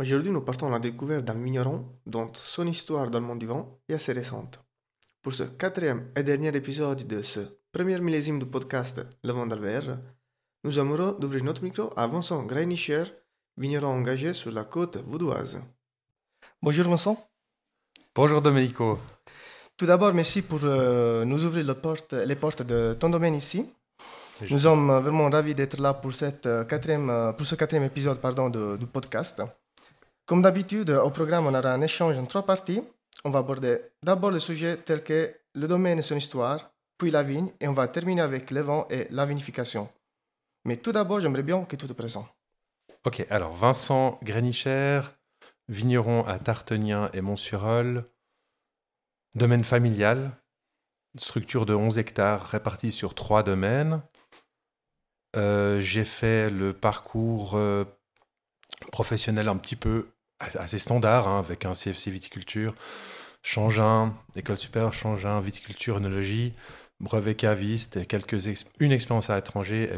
Aujourd'hui, nous partons à la découverte d'un vigneron dont son histoire dans le monde du vin est assez récente. Pour ce quatrième et dernier épisode de ce premier millésime du podcast Le Vin dans le Verre, nous sommes heureux d'ouvrir notre micro à Vincent Graenicher, vigneron engagé sur la côte vaudoise. Bonjour Vincent. Bonjour Domenico. Tout d'abord, merci pour nous ouvrir les portes de ton domaine ici. Nous sommes vraiment ravis d'être là pour ce quatrième épisode du podcast. Comme d'habitude, au programme, on aura un échange en trois parties. On va aborder d'abord les sujets tels que le domaine et son histoire, puis la vigne, et on va terminer avec le vin et la vinification. Mais tout d'abord, j'aimerais bien que tu te présentes. Ok, alors Vincent Graenicher, vigneron à Tartegnin et Mont-sur-Rolle, domaine familial, structure de 11 hectares répartie sur 3 domaines. J'ai fait le parcours professionnel un petit peu assez standard, hein, avec un CFC viticulture, Changins, école supérieure Changins, viticulture, œnologie, brevet caviste, et une expérience à l'étranger,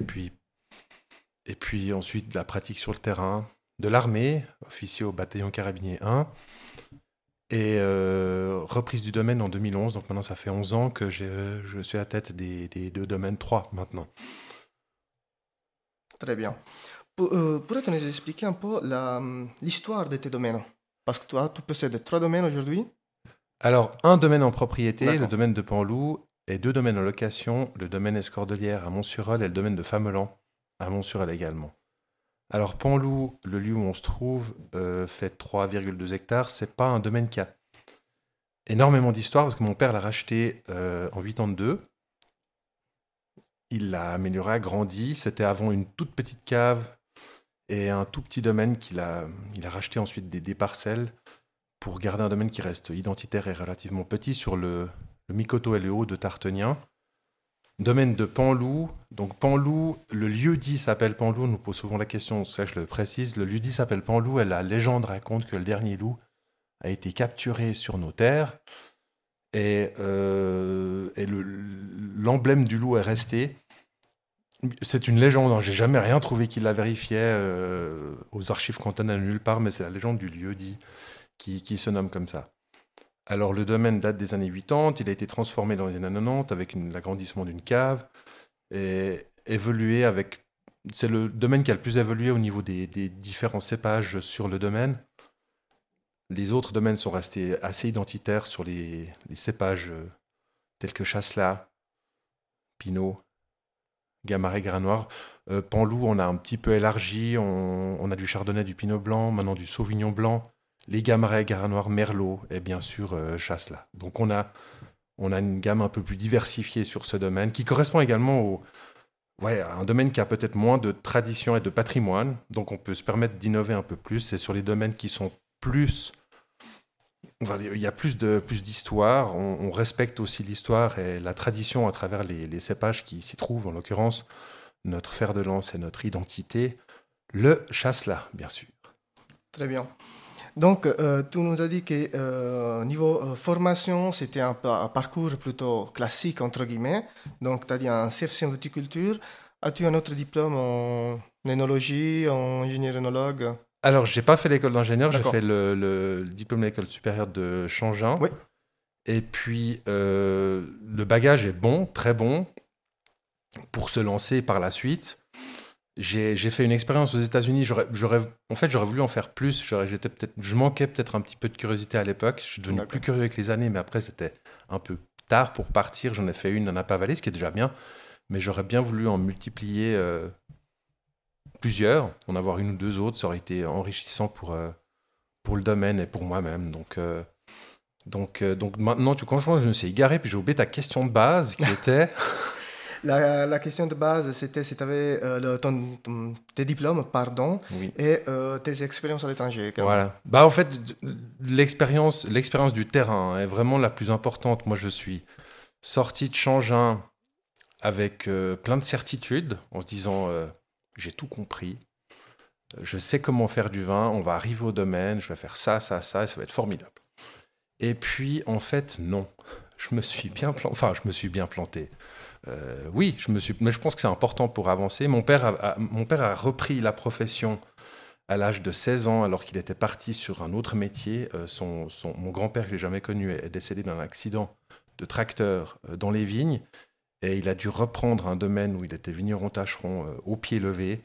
et puis ensuite de la pratique sur le terrain, de l'armée, officier au bataillon carabinier 1, et reprise du domaine en 2011, donc maintenant ça fait 11 ans que je suis à la tête des deux domaines, 3 maintenant. Très bien. Pourrais-tu nous expliquer un peu l'histoire de tes domaines? Parce que toi, tu possèdes 3 domaines aujourd'hui. Alors, un domaine en propriété, d'accord, le domaine de Panlou, et 2 domaines en location, le domaine Escordelière à Mont-sur-Rolle et le domaine de Famelan à Mont-sur-Rolle également. Alors, Panlou, le lieu où on se trouve, fait 3,2 hectares. C'est pas un domaine qui a énormément d'histoire, parce que mon père l'a racheté en 82. Il l'a amélioré, agrandi. C'était avant une toute petite cave et un tout petit domaine qu'il a racheté ensuite des parcelles pour garder un domaine qui reste identitaire et relativement petit sur le mi-coteau et le haut de Tartegnin. Domaine de Panlou. Donc Panlou, le lieu-dit s'appelle Panlou. On nous pose souvent la question, ça je le précise. Le lieu-dit s'appelle Panlou et la légende raconte que le dernier loup a été capturé sur nos terres. Et l'emblème du loup est resté. C'est une légende, hein, j'ai jamais rien trouvé qui la vérifiait aux archives cantonales nulle part, mais c'est la légende du lieu-dit qui se nomme comme ça. Alors le domaine date des années 80, il a été transformé dans les années 90 avec l'agrandissement d'une cave et évolué avec... C'est le domaine qui a le plus évolué au niveau des différents cépages sur le domaine. Les autres domaines sont restés assez identitaires sur les cépages tels que Chasselas, Pinot, Gamay, Grain Noir. Panlou, on a un petit peu élargi, on a du Chardonnay, du Pinot Blanc, maintenant du Sauvignon Blanc, les Gamay, Grain Noir, Merlot et bien sûr Chasselas. Donc on a une gamme un peu plus diversifiée sur ce domaine qui correspond également à un domaine qui a peut-être moins de tradition et de patrimoine. Donc on peut se permettre d'innover un peu plus. C'est sur les domaines qui sont plus... Il y a plus d'histoire, on respecte aussi l'histoire et la tradition à travers les cépages qui s'y trouvent, en l'occurrence notre fer de lance et notre identité, le Chasselas, bien sûr. Très bien. Donc, tu nous as dit que niveau formation, c'était un parcours plutôt classique, entre guillemets. Donc, tu as dit un CFC en viticulture. As-tu un autre diplôme en œnologie, en ingénieur œnologue? Alors, je n'ai pas fait l'école d'ingénieur, d'accord, j'ai fait le diplôme de l'école supérieure de Changins. Oui. Et puis, le bagage est bon, très bon, pour se lancer par la suite. J'ai fait une expérience aux États-Unis. J'aurais voulu en faire plus. Je manquais peut-être un petit peu de curiosité à l'époque. Je suis devenu plus curieux avec les années, mais après, c'était un peu tard pour partir. J'en ai fait une à Napa Valley, ce qui est déjà bien. Mais j'aurais bien voulu en multiplier... plusieurs, en avoir une ou deux autres, ça aurait été enrichissant pour le domaine et pour moi-même. Donc maintenant, quand je pense que je me suis égaré, puis j'ai oublié ta question de base qui était... la question de base, c'était si tu avais tes diplômes, oui, et tes expériences à l'étranger. Voilà. Bah, en fait, l'expérience du terrain est vraiment la plus importante. Moi, je suis sorti de Changins avec plein de certitudes, en se disant... j'ai tout compris, je sais comment faire du vin, on va arriver au domaine, je vais faire ça, ça, ça, et ça va être formidable. Et puis, en fait, non, je me suis bien planté. Mais je pense que c'est important pour avancer. Mon père a repris la profession à l'âge de 16 ans, alors qu'il était parti sur un autre métier. Mon grand-père, que je n'ai jamais connu, est décédé d'un accident de tracteur dans les vignes. Et il a dû reprendre un domaine où il était vigneron tâcheron au pied levé.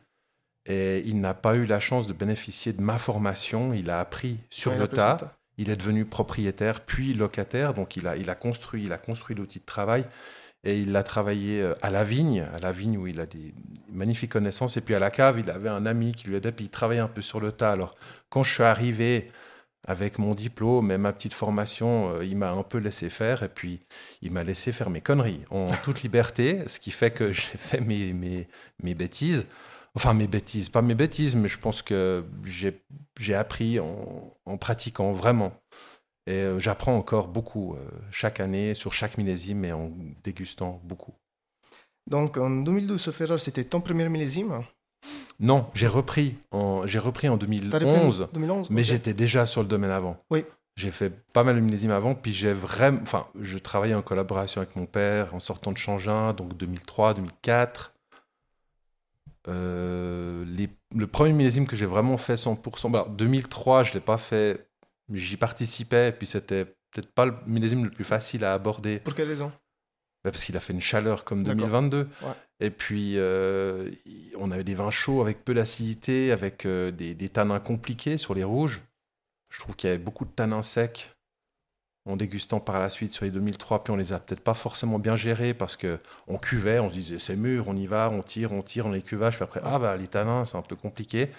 Et il n'a pas eu la chance de bénéficier de ma formation. Il a appris sur le tas. Il est devenu propriétaire, puis locataire. Donc, il a construit l'outil de travail. Et il a travaillé à la vigne où il a des magnifiques connaissances. Et puis à la cave, il avait un ami qui lui aidait, puis il travaillait un peu sur le tas. Alors, quand je suis arrivé avec mon diplôme et ma petite formation, il m'a un peu laissé faire. Et puis, il m'a laissé faire mes conneries en toute liberté, ce qui fait que j'ai fait mes bêtises. Enfin, mais je pense que j'ai appris en pratiquant vraiment. Et j'apprends encore beaucoup chaque année, sur chaque millésime et en dégustant beaucoup. Donc en 2012, sauf erreur, c'était ton premier millésime ? Non, j'ai repris en 2011, mais okay. J'étais déjà sur le domaine avant. Oui. J'ai fait pas mal de millésimes avant, puis je travaillais en collaboration avec mon père en sortant de Changins, donc 2003, 2004. Le premier millésime que j'ai vraiment fait 100%, alors 2003, je ne l'ai pas fait. J'y participais, et puis c'était peut-être pas le millésime le plus facile à aborder. Pour quelle raison ? Parce qu'il a fait une chaleur comme 2022. Ouais. Et puis, on avait des vins chauds avec peu d'acidité, avec des tanins compliqués sur les rouges. Je trouve qu'il y avait beaucoup de tanins secs en dégustant par la suite sur les 2003. Puis on les a peut-être pas forcément bien gérés parce qu'on cuvait, on se disait c'est mûr, on y va, on tire, on les cuvage. Puis après, les tanins, c'est un peu compliqué.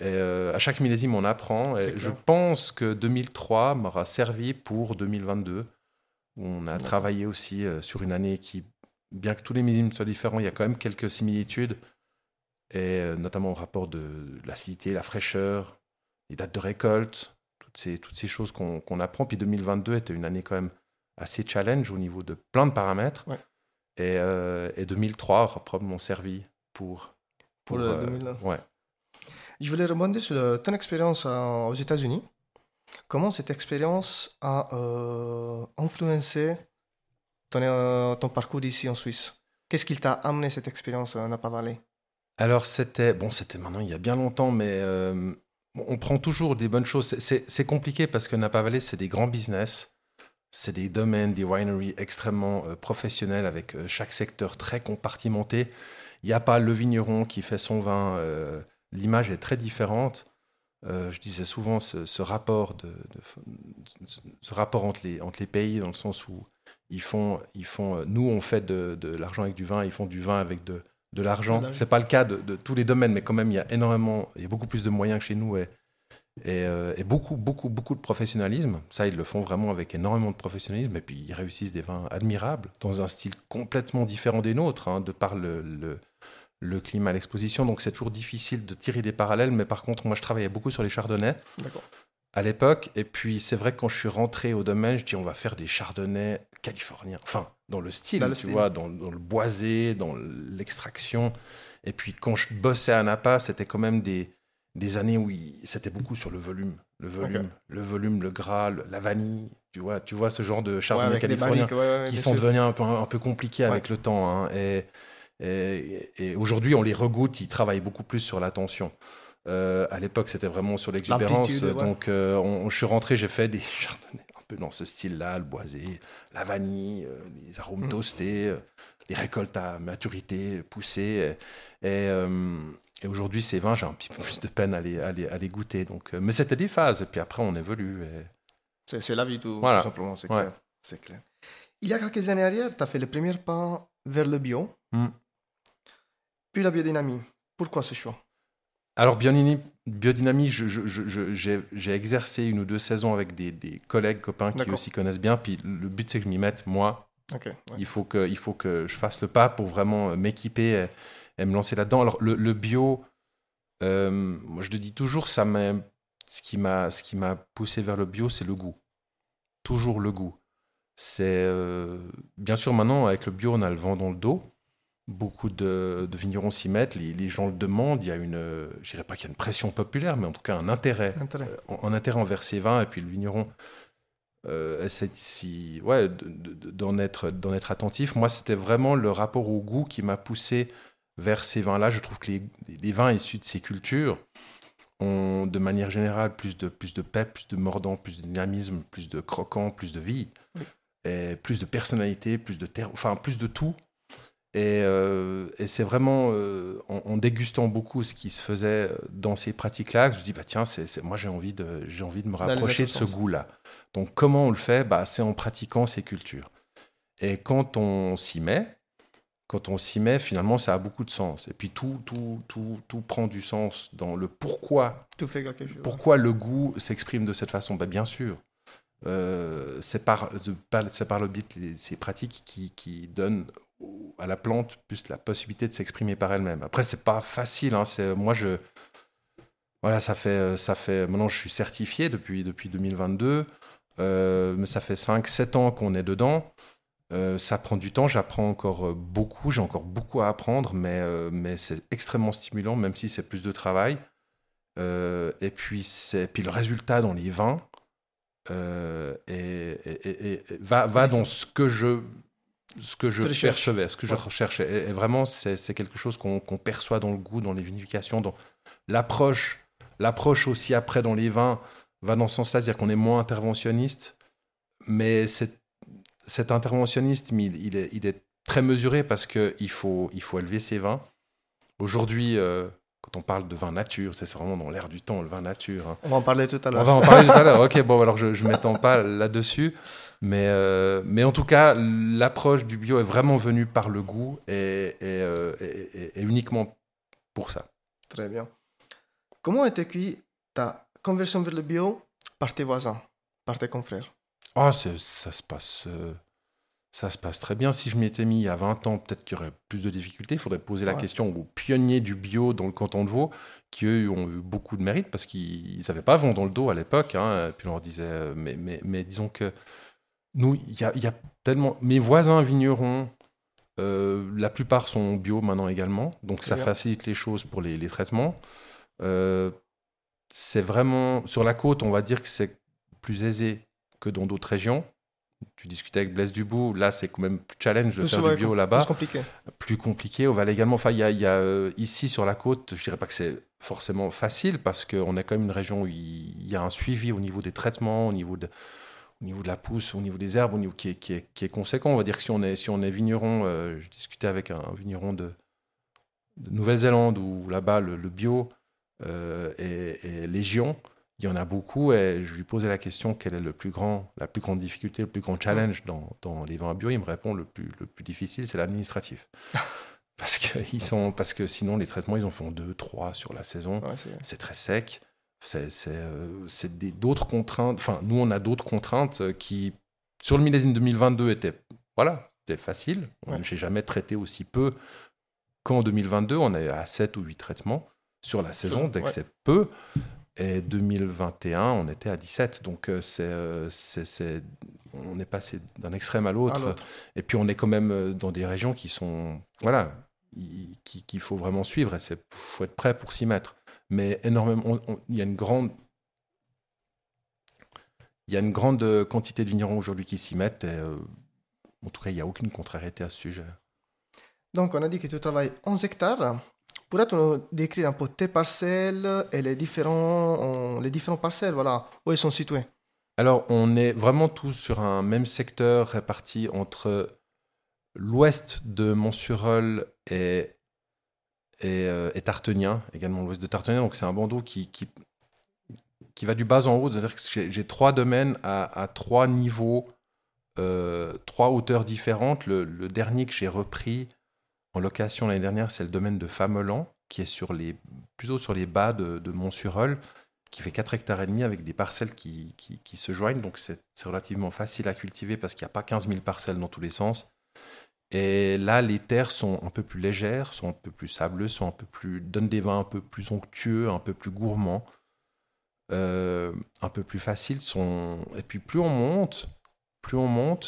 Et à chaque millésime, on apprend. Et je pense que 2003 m'aura servi pour 2022, où on a travaillé aussi sur une année qui, bien que tous les millésimes soient différents, il y a quand même quelques similitudes, et notamment au rapport de l'acidité, la fraîcheur, les dates de récolte, toutes ces choses qu'on apprend. Puis 2022 était une année quand même assez challenge au niveau de plein de paramètres. Ouais. Et 2003 aura probablement servi pour le 2009. Ouais. Je voulais rebondir sur ton expérience aux États-Unis. Comment cette expérience a influencé ton parcours ici en Suisse ? Qu'est-ce qui t'a amené cette expérience à Napa Valley ? Alors, c'était maintenant il y a bien longtemps, mais on prend toujours des bonnes choses. C'est compliqué parce que Napa Valley, c'est des grands business. C'est des domaines, des wineries extrêmement professionnels avec chaque secteur très compartimenté. Il n'y a pas le vigneron qui fait son vin... L'image est très différente. Je disais souvent ce rapport entre les pays, dans le sens où nous, on fait de l'argent avec du vin, ils font du vin avec de l'argent. Voilà. Ce n'est pas le cas de tous les domaines, mais quand même, il y a beaucoup plus de moyens que chez nous et beaucoup, beaucoup, beaucoup de professionnalisme. Ça, ils le font vraiment avec énormément de professionnalisme. Et puis, ils réussissent des vins admirables, dans un style complètement différent des nôtres, de par le climat à l'exposition, donc c'est toujours difficile de tirer des parallèles, mais par contre, moi, je travaillais beaucoup sur les chardonnays. D'accord. À l'époque, et puis c'est vrai que quand je suis rentré au domaine, je dis on va faire des chardonnays californiens, enfin, dans le style, vois, dans le boisé, dans l'extraction, et puis quand je bossais à Napa, c'était quand même des années où c'était beaucoup sur le volume, okay. Le gras, la vanille, tu vois ce genre de chardonnays californiens qui sont devenus un peu compliqués avec le temps, Et aujourd'hui, on les regoute, ils travaillent beaucoup plus sur l'attention. À l'époque, c'était vraiment sur l'exubérance. Donc, je suis rentré, j'ai fait des chardonnays un peu dans ce style-là, le boisé, la vanille, les arômes toastés, les récoltes à maturité poussées. Et aujourd'hui, ces vins, j'ai un petit peu plus de peine à les goûter. Donc, mais c'était des phases, et puis après, on évolue. C'est la vie, tout simplement, c'est clair. Il y a quelques années arrière, tu as fait le premier pas vers le bio. Puis la biodynamie. Pourquoi ce choix ? Alors, biodynamie, j'ai exercé 1 ou 2 saisons avec des collègues, copains qui aussi connaissent bien. Puis le but, c'est que je m'y mette, moi. Okay, ouais. Il faut que je fasse le pas pour vraiment m'équiper et me lancer là-dedans. Alors, le bio, moi, je le dis toujours, ce qui m'a poussé vers le bio, c'est le goût. Toujours le goût. C'est bien sûr, maintenant, avec le bio, on a le vent dans le dos. Beaucoup de vignerons s'y mettent, les gens le demandent, il y a je dirais pas qu'il y a une pression populaire, mais en tout cas un intérêt. Un intérêt envers ces vins, et puis le vigneron essaie d'en être attentif. Moi, c'était vraiment le rapport au goût qui m'a poussé vers ces vins-là. Je trouve que les vins issus de ces cultures ont de manière générale plus de pep, plus de mordant, plus de dynamisme, plus de croquant, plus de vie, et plus de personnalité, plus de terre, enfin plus de tout. Et c'est vraiment en dégustant beaucoup ce qui se faisait dans ces pratiques-là que je me dis bah tiens moi j'ai envie de me rapprocher de ce goût-là. Donc comment on le fait? C'est en pratiquant ces cultures. Et quand on s'y met, finalement ça a beaucoup de sens. Et puis tout prend du sens dans le pourquoi. Tout fait quelque chose. Pourquoi le goût s'exprime de cette façon? Bien sûr. C'est par le biais de ces pratiques qui donnent à la plante plus la possibilité de s'exprimer par elle-même. Après, c'est pas facile. Ça fait. Maintenant, je suis certifié depuis 2022, mais ça fait 5-7 ans qu'on est dedans. Ça prend du temps. J'apprends encore beaucoup. J'ai encore beaucoup à apprendre, mais c'est extrêmement stimulant, même si c'est plus de travail. Et puis le résultat dans les vins. Et va dans ce que je percevais, ce que je recherchais. Et vraiment, c'est quelque chose qu'on perçoit dans le goût, dans les vinifications, dans l'approche. L'approche aussi après dans les vins va dans ce sens-là, c'est-à-dire qu'on est moins interventionniste, mais cet interventionniste, il est très mesuré parce qu'il faut élever ses vins. Aujourd'hui... Quand on parle de vin nature, c'est vraiment dans l'air du temps, le vin nature. Hein. On va en parler tout à l'heure. Ok, bon, alors je ne m'étends pas là-dessus. Mais en tout cas, l'approche du bio est vraiment venue par le goût et uniquement pour ça. Très bien. Comment a été accueillie ta conversion vers le bio par tes voisins, par tes confrères? Ça se passe très bien. Si je m'y étais mis il y a 20 ans, peut-être qu'il y aurait plus de difficultés. Il faudrait poser la question aux pionniers du bio dans le canton de Vaud, qui eux ont eu beaucoup de mérite parce qu'ils n'avaient pas vent dans le dos à l'époque. Hein. Puis on leur disait, mais disons que nous, il y a tellement... Mes voisins vignerons, la plupart sont bio maintenant également. Donc ça facilite les choses pour les traitements. C'est vraiment... Sur la côte, on va dire que c'est plus aisé que dans d'autres régions. Tu discutais avec Blaise Duboux, là c'est quand même plus challenge de faire du bio là-bas. Plus compliqué. On va également, enfin il y a ici sur la côte, je dirais pas que c'est forcément facile parce qu'on est quand même une région où il y a un suivi au niveau des traitements, au niveau de la pousse, au niveau des herbes, qui est conséquent. On va dire que si on est vigneron, je discutais avec un vigneron de Nouvelle-Zélande où là-bas le bio est légion. Il y en a beaucoup et je lui posais la question quelle est la plus grande difficulté, le plus grand challenge dans les vins bio. Il me répond le plus difficile, c'est l'administratif. Parce que sinon, les traitements, ils en font 2, 3 sur la saison. Ouais, c'est très sec. C'est d'autres contraintes. Enfin, nous, on a d'autres contraintes qui, sur le millésime 2022, c'était facile. Ouais. J'ai jamais traité aussi peu qu'en 2022. On est à 7 ou 8 traitements sur la saison, dès que c'est peu. Et 2021, on était à 17. Donc, on est passé d'un extrême à l'autre. Et puis, on est quand même dans des régions qui sont... Voilà, qu'il faut vraiment suivre. Et il faut être prêt pour s'y mettre. Mais énormément... Il y a une grande quantité de vignerons aujourd'hui qui s'y mettent. Et, en tout cas, il n'y a aucune contrariété à ce sujet. Donc, on a dit que tu travailles 11 hectares. Pourrais-tu nous décrire un peu tes parcelles et les différentes parcelles, voilà, où elles sont situées? Alors, on est vraiment tous sur un même secteur réparti entre l'ouest de Mont-sur-Rolle et Tartegnin, également l'ouest de Tartegnin. Donc, c'est un bandeau qui va du bas en haut. C'est-à-dire que j'ai 3 domaines à 3 niveaux, 3 hauteurs différentes. Le dernier que j'ai repris en location l'année dernière, c'est le domaine de Famelan, qui est plutôt sur les bas de Mont-sur-Rolle, qui fait 4 hectares et demi avec des parcelles qui se joignent. Donc c'est relativement facile à cultiver parce qu'il n'y a pas 15 000 parcelles dans tous les sens. Et là, les terres sont un peu plus légères, sont un peu plus sableuses, donnent des vins un peu plus onctueux, un peu plus gourmands, un peu plus faciles. Et puis plus on monte,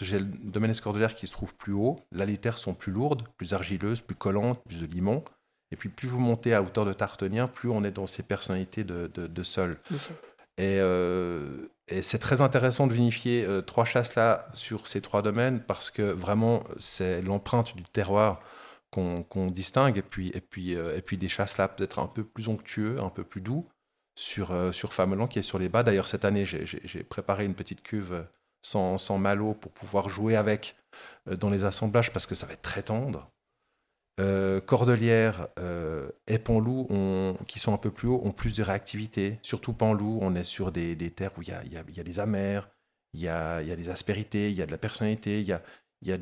j'ai le domaine Escordelière qui se trouve plus haut. Là, les terres sont plus lourdes, plus argileuses, plus collantes, plus de limon. Et puis, plus vous montez à hauteur de Tartegnin, plus on est dans ces personnalités de sol. Et c'est très intéressant de vinifier 3 chasses-là sur ces 3 domaines parce que vraiment, c'est l'empreinte du terroir qu'on distingue. Et puis des chasses-là peut-être un peu plus onctueux, un peu plus doux, sur Famelan, qui est sur les bas. D'ailleurs, cette année, j'ai préparé une petite cuve sans malo pour pouvoir jouer avec dans les assemblages, parce que ça va être très tendre. Cordelière et Panlou, qui sont un peu plus hauts, ont plus de réactivité. Surtout Panlou, on est sur des terres où il y a des amers, il y a des aspérités, il y a de la personnalité, il y a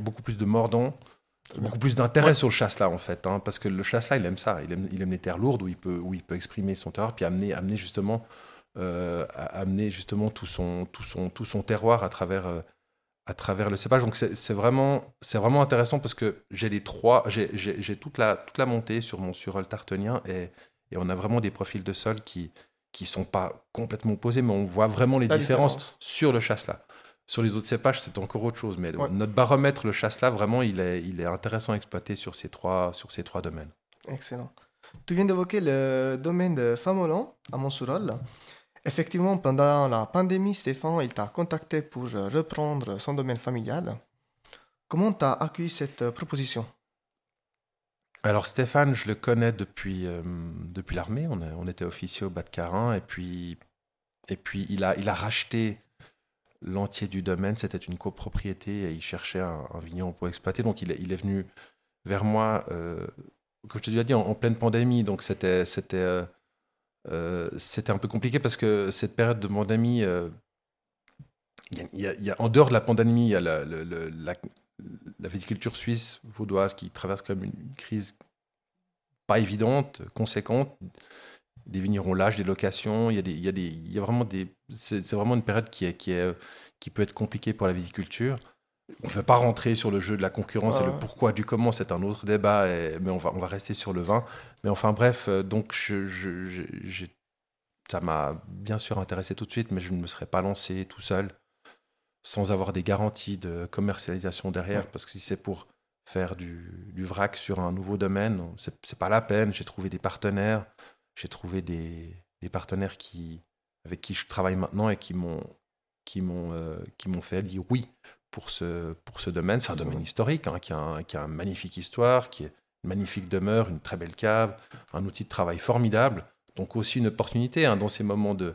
beaucoup plus de mordant, beaucoup plus d'intérêt sur le chasselas en fait, hein, parce que le chasselas il aime ça, il aime les terres lourdes où il peut exprimer son terroir, puis amener justement tout son terroir à travers le cépage. Donc c'est vraiment intéressant, parce que j'ai les trois, j'ai toute la montée sur mon surrol tartenien, et on a vraiment des profils de sol qui sont pas complètement opposés, mais on voit vraiment les différences sur le chasselas. Sur les autres cépages, c'est encore autre chose, mais notre baromètre, le chasselas, vraiment, il est intéressant à exploiter sur ces trois domaines. Excellent. Tu viens d'évoquer le domaine de Famelan à Mont-sur-Rolle. Effectivement, pendant la pandémie, Stéphane, il t'a contacté pour reprendre son domaine familial. Comment t'as accueilli cette proposition ? Alors Stéphane, je le connais depuis l'armée. On était officier au bas de Carin, et puis il a racheté l'entier du domaine. C'était une copropriété et il cherchait un vigneron pour exploiter. Donc il est venu vers moi, comme je te l'ai dit, en pleine pandémie. Donc c'était un peu compliqué, parce que cette période de pandémie, en dehors de la pandémie, il y a la viticulture suisse vaudoise qui traverse quand même une crise pas évidente, conséquente. Des vignerons lâchent des locations, c'est vraiment une période qui peut être compliquée pour la viticulture. On ne veut pas rentrer sur le jeu de la concurrence et le pourquoi du comment, c'est un autre débat, mais on va rester sur le vin. Mais enfin bref, donc ça m'a bien sûr intéressé tout de suite, mais je ne me serais pas lancé tout seul sans avoir des garanties de commercialisation derrière, parce que si c'est pour faire du vrac sur un nouveau domaine, c'est pas la peine. J'ai trouvé des partenaires, j'ai trouvé des partenaires avec qui je travaille maintenant et qui m'ont fait dire oui pour ce domaine. C'est un domaine historique, hein, qui a une magnifique histoire, qui est une magnifique demeure, une très belle cave, un outil de travail formidable, donc aussi une opportunité, hein, dans ces moments de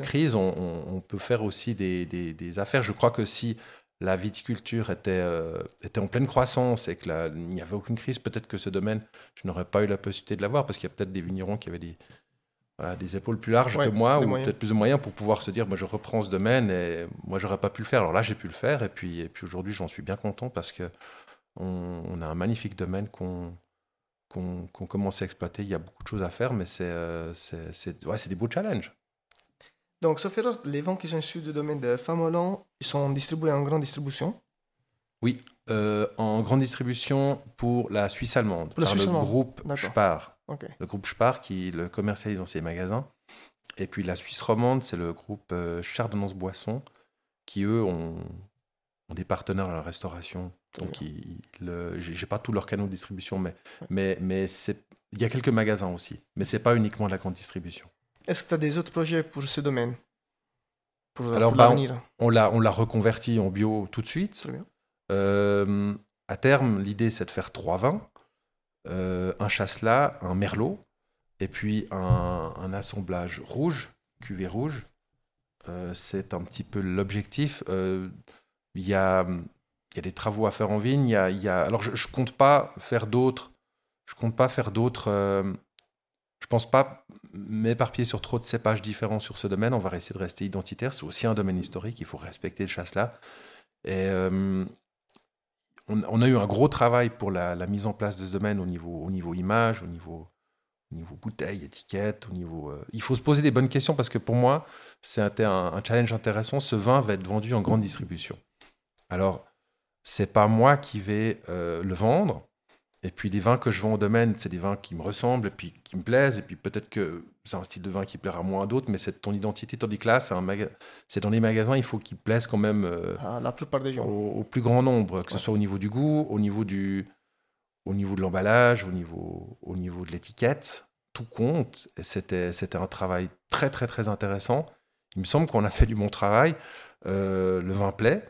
crise, on peut faire aussi des affaires. Je crois que si la viticulture était en pleine croissance et qu'il n'y avait aucune crise, peut-être que ce domaine, je n'aurais pas eu la possibilité de l'avoir, parce qu'il y a peut-être des vignerons qui avaient des épaules plus larges que moi, ou moyens, peut-être plus de moyens pour pouvoir se dire, moi je reprends ce domaine, et moi j'aurais pas pu le faire. Alors là, j'ai pu le faire, et puis aujourd'hui, j'en suis bien content, parce que on a un magnifique domaine qu'on commence à exploiter. Il y a beaucoup de choses à faire, mais c'est des beaux challenges. Donc, sauf erreur, les vins qui sont issus du domaine de Famelan, ils sont distribués en grande distribution ? Oui, en grande distribution pour la Suisse allemande, par le groupe Spar. Okay. Le groupe Spar qui le commercialise dans ses magasins. Et puis la Suisse romande, c'est le groupe Chardonnance Boisson, qui eux ont des partenaires à la restauration. Donc, j'ai pas tous leurs canaux de distribution, mais il y a quelques magasins aussi. Mais c'est pas uniquement de la grande distribution. Est-ce que tu as des autres projets pour ce domaine ? Pour l'avenir ? On l'a reconverti en bio tout de suite. Très bien. À terme, l'idée, c'est de faire 3 vins. Un chasselas, un merlot, et puis un assemblage rouge, cuvée rouge. C'est un petit peu l'objectif. Il y a des travaux à faire en vigne. Alors, je ne compte pas faire d'autres... Je ne pense pas m'éparpiller sur trop de cépages différents sur ce domaine. On va essayer de rester identitaire. C'est aussi un domaine historique. Il faut respecter le chasselas. Et on a eu un gros travail pour la mise en place de ce domaine au niveau image, au niveau bouteille, étiquette. Il faut se poser des bonnes questions, parce que pour moi, c'était un challenge intéressant. Ce vin va être vendu en grande distribution. Alors, ce n'est pas moi qui vais le vendre. Et puis les vins que je vends au domaine, c'est des vins qui me ressemblent et puis qui me plaisent. Et puis peut-être que c'est un style de vin qui plaira moins à d'autres, mais c'est ton identité. Tandis que là, c'est dans les magasins, il faut qu'ils plaisent quand même à la plupart des gens. Au plus grand nombre, que ce soit au niveau du goût, au niveau de l'emballage, au niveau de l'étiquette. Tout compte. Et c'était un travail très, très, très intéressant. Il me semble qu'on a fait du bon travail. Le vin plaît.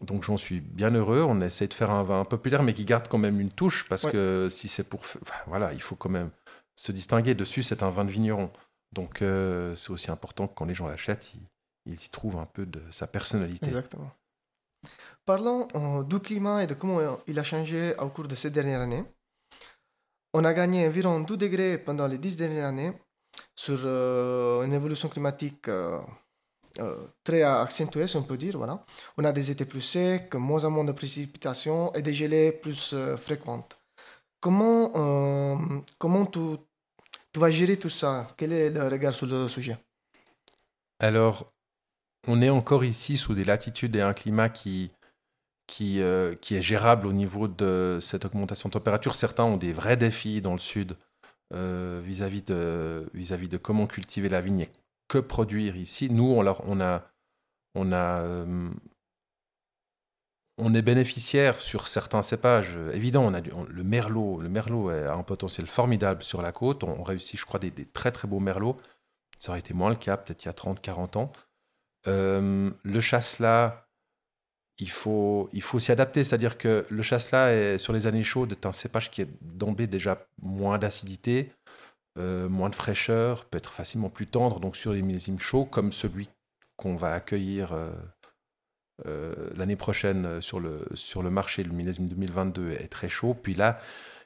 Donc j'en suis bien heureux. On essaie de faire un vin populaire, mais qui garde quand même une touche, parce que si c'est pour... Enfin, voilà, il faut quand même se distinguer. Dessus, c'est un vin de vigneron. Donc, c'est aussi important que quand les gens l'achètent, ils y trouvent un peu de sa personnalité. Exactement. Parlons du climat et de comment il a changé au cours de ces dernières années. On a gagné environ 2 degrés pendant les 10 dernières années sur une évolution climatique très accentuée, si on peut dire. Voilà. On a des étés plus secs, moins en moins de précipitations et des gelées plus fréquentes. Comment tu vas gérer tout ça? Quel est le regard sur le sujet? Alors, on est encore ici sous des latitudes et un climat qui est gérable au niveau de cette augmentation de température. Certains ont des vrais défis dans le sud vis-à-vis de comment cultiver la vigne et que produire ici. Nous, on est bénéficiaire sur certains cépages. Évidemment, le merlot a un potentiel formidable sur la côte. On réussit, je crois, des très très beaux merlots. Ça aurait été moins le cas peut-être il y a 30-40 ans. Le chasselas, il faut s'y adapter, c'est-à-dire que le chasselas sur les années chaudes est un cépage qui est d'emblée déjà moins d'acidité, moins de fraîcheur, peut être facilement plus tendre, donc sur les millésimes chauds comme celui qu'on va accueillir l'année prochaine sur le marché, le millésime 2022 est très chaud, puis là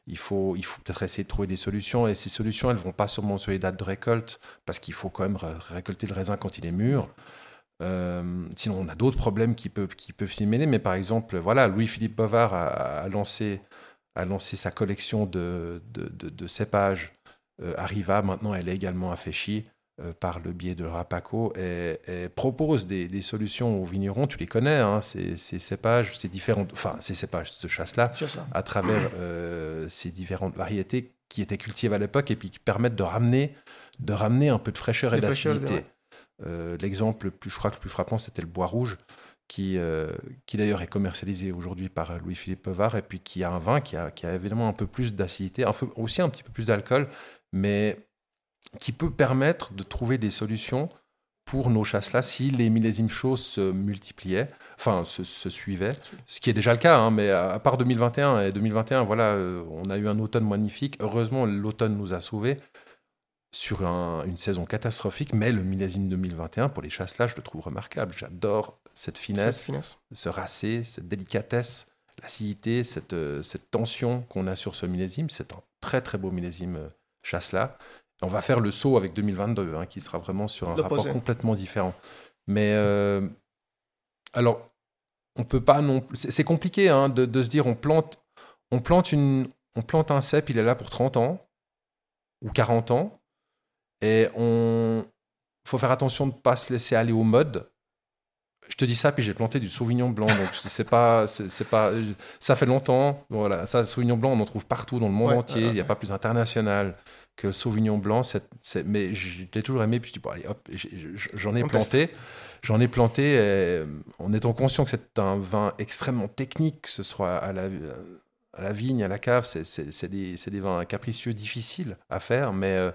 il faut peut-être essayer de trouver des solutions, et ces solutions elles vont pas seulement sur les dates de récolte, parce qu'il faut quand même récolter le raisin quand il est mûr. Sinon on a d'autres problèmes qui peuvent s'y mêler, mais par exemple voilà, Louis-Philippe Bovard a lancé sa collection de cépages Arriva, maintenant elle est également affichée par le biais de Rapaco, et propose des solutions aux vignerons. Tu les connais, hein, ce chasse-là, à travers ces différentes variétés qui étaient cultivées à l'époque et puis qui permettent de ramener un peu de fraîcheur et d'acidité. L'exemple le plus frappant, c'était le bois rouge, qui d'ailleurs est commercialisé aujourd'hui par Louis-Philippe Bovard, et puis qui a un vin qui a évidemment un peu plus d'acidité, aussi un petit peu plus d'alcool, mais qui peut permettre de trouver des solutions pour nos chasses-là si les millésimes chauds se multipliaient, enfin se suivaient, ce qui est déjà le cas, hein, mais à part 2021, et 2021, voilà, on a eu un automne magnifique. Heureusement, l'automne nous a sauvés sur une saison catastrophique, mais le millésime 2021, pour les chasses-là, je le trouve remarquable. J'adore cette finesse, ce racé, cette délicatesse, l'acidité, cette tension qu'on a sur ce millésime. C'est un très très beau millésime chasse-là. On va faire le saut avec 2022, hein, qui sera vraiment sur un rapport complètement différent. Mais alors, on peut pas non. C'est compliqué, hein, de se dire on plante un cep, il est là pour 30 ans ou 40 ans, et faut faire attention de pas se laisser aller aux modes. Je te dis ça, puis j'ai planté du Sauvignon blanc, donc c'est pas ça fait longtemps. Voilà, ça, Sauvignon blanc, on en trouve partout dans le monde entier. Il n'y a pas plus international que Sauvignon blanc, mais je l'ai toujours aimé, puis je dis, bon, allez, hop, j'en ai planté, en étant conscient que c'est un vin extrêmement technique, que ce soit à la vigne, à la cave, c'est des vins capricieux, difficiles à faire, mais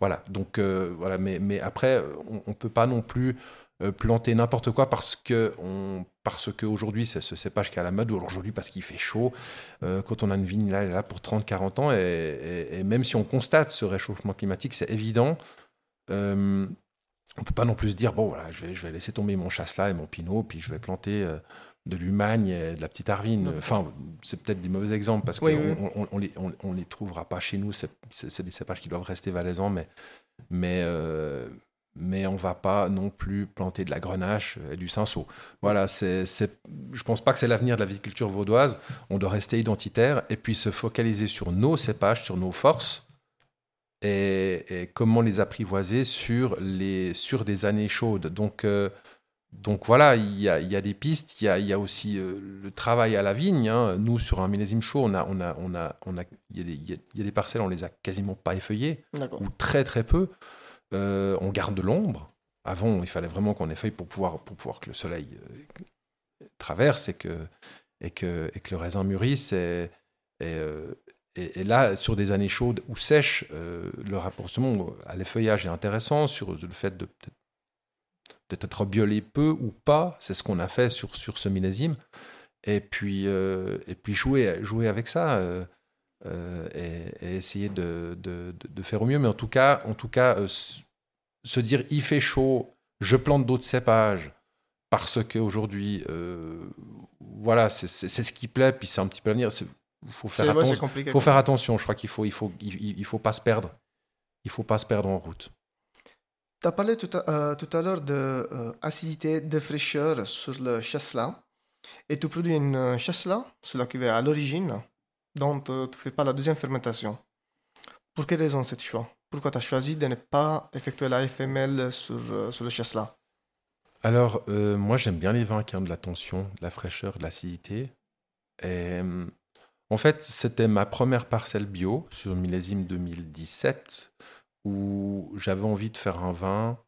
voilà, donc voilà, mais après, on peut pas non plus planter n'importe quoi parce que aujourd'hui c'est ce cépage qui est à la mode, ou aujourd'hui parce qu'il fait chaud. Quand on a une vigne là, elle est là pour 30-40 ans, et même si on constate ce réchauffement climatique, c'est évident, on peut pas non plus se dire bon voilà, je vais laisser tomber mon chasselas et mon pinot, puis je vais planter de l'humagne et de la petite arvine. Enfin, c'est peut-être des mauvais exemples parce que on les trouvera pas chez nous. C'est des cépages qui doivent rester valaisans, mais on va pas non plus planter de la grenache et du cinsault. Voilà, je pense pas que c'est l'avenir de la viticulture vaudoise. On doit rester identitaire et puis se focaliser sur nos cépages, sur nos forces, et comment les apprivoiser sur des années chaudes. Donc voilà, il y a des pistes, il y a aussi le travail à la vigne, hein. Nous, sur un millésime chaud, il y a des parcelles, on les a quasiment pas effeuillées, ou très très peu. On garde de l'ombre. Avant, il fallait vraiment qu'on effeuille pour pouvoir que le soleil traverse et que le raisin mûrisse. Et là, sur des années chaudes ou sèches, le rapprochement à l'effeuillage est intéressant, sur le fait de peut-être être biolé peu ou pas. C'est ce qu'on a fait sur ce millésime. Et puis jouer avec ça. et essayer de faire au mieux. Mais en tout cas, se dire il fait chaud, je plante d'autres cépages parce qu'aujourd'hui, voilà, c'est ce qui plaît, puis c'est un petit peu l'avenir. Il faut faire attention. Je crois qu'il faut pas se perdre. Il faut pas se perdre en route. Tu as parlé tout à l'heure d'acidité, de fraîcheur sur le chasselas. Et tu produis une chasselas sur la cuvée à l'origine, dont tu ne fais pas la deuxième fermentation. Pour quelle raison ce choix ? Pourquoi tu as choisi de ne pas effectuer la FML sur le chasselas ? Alors, moi j'aime bien les vins qui ont de la tension, de la fraîcheur, de l'acidité. Et, en fait, c'était ma première parcelle bio sur millésime 2017, où j'avais envie de faire un vin.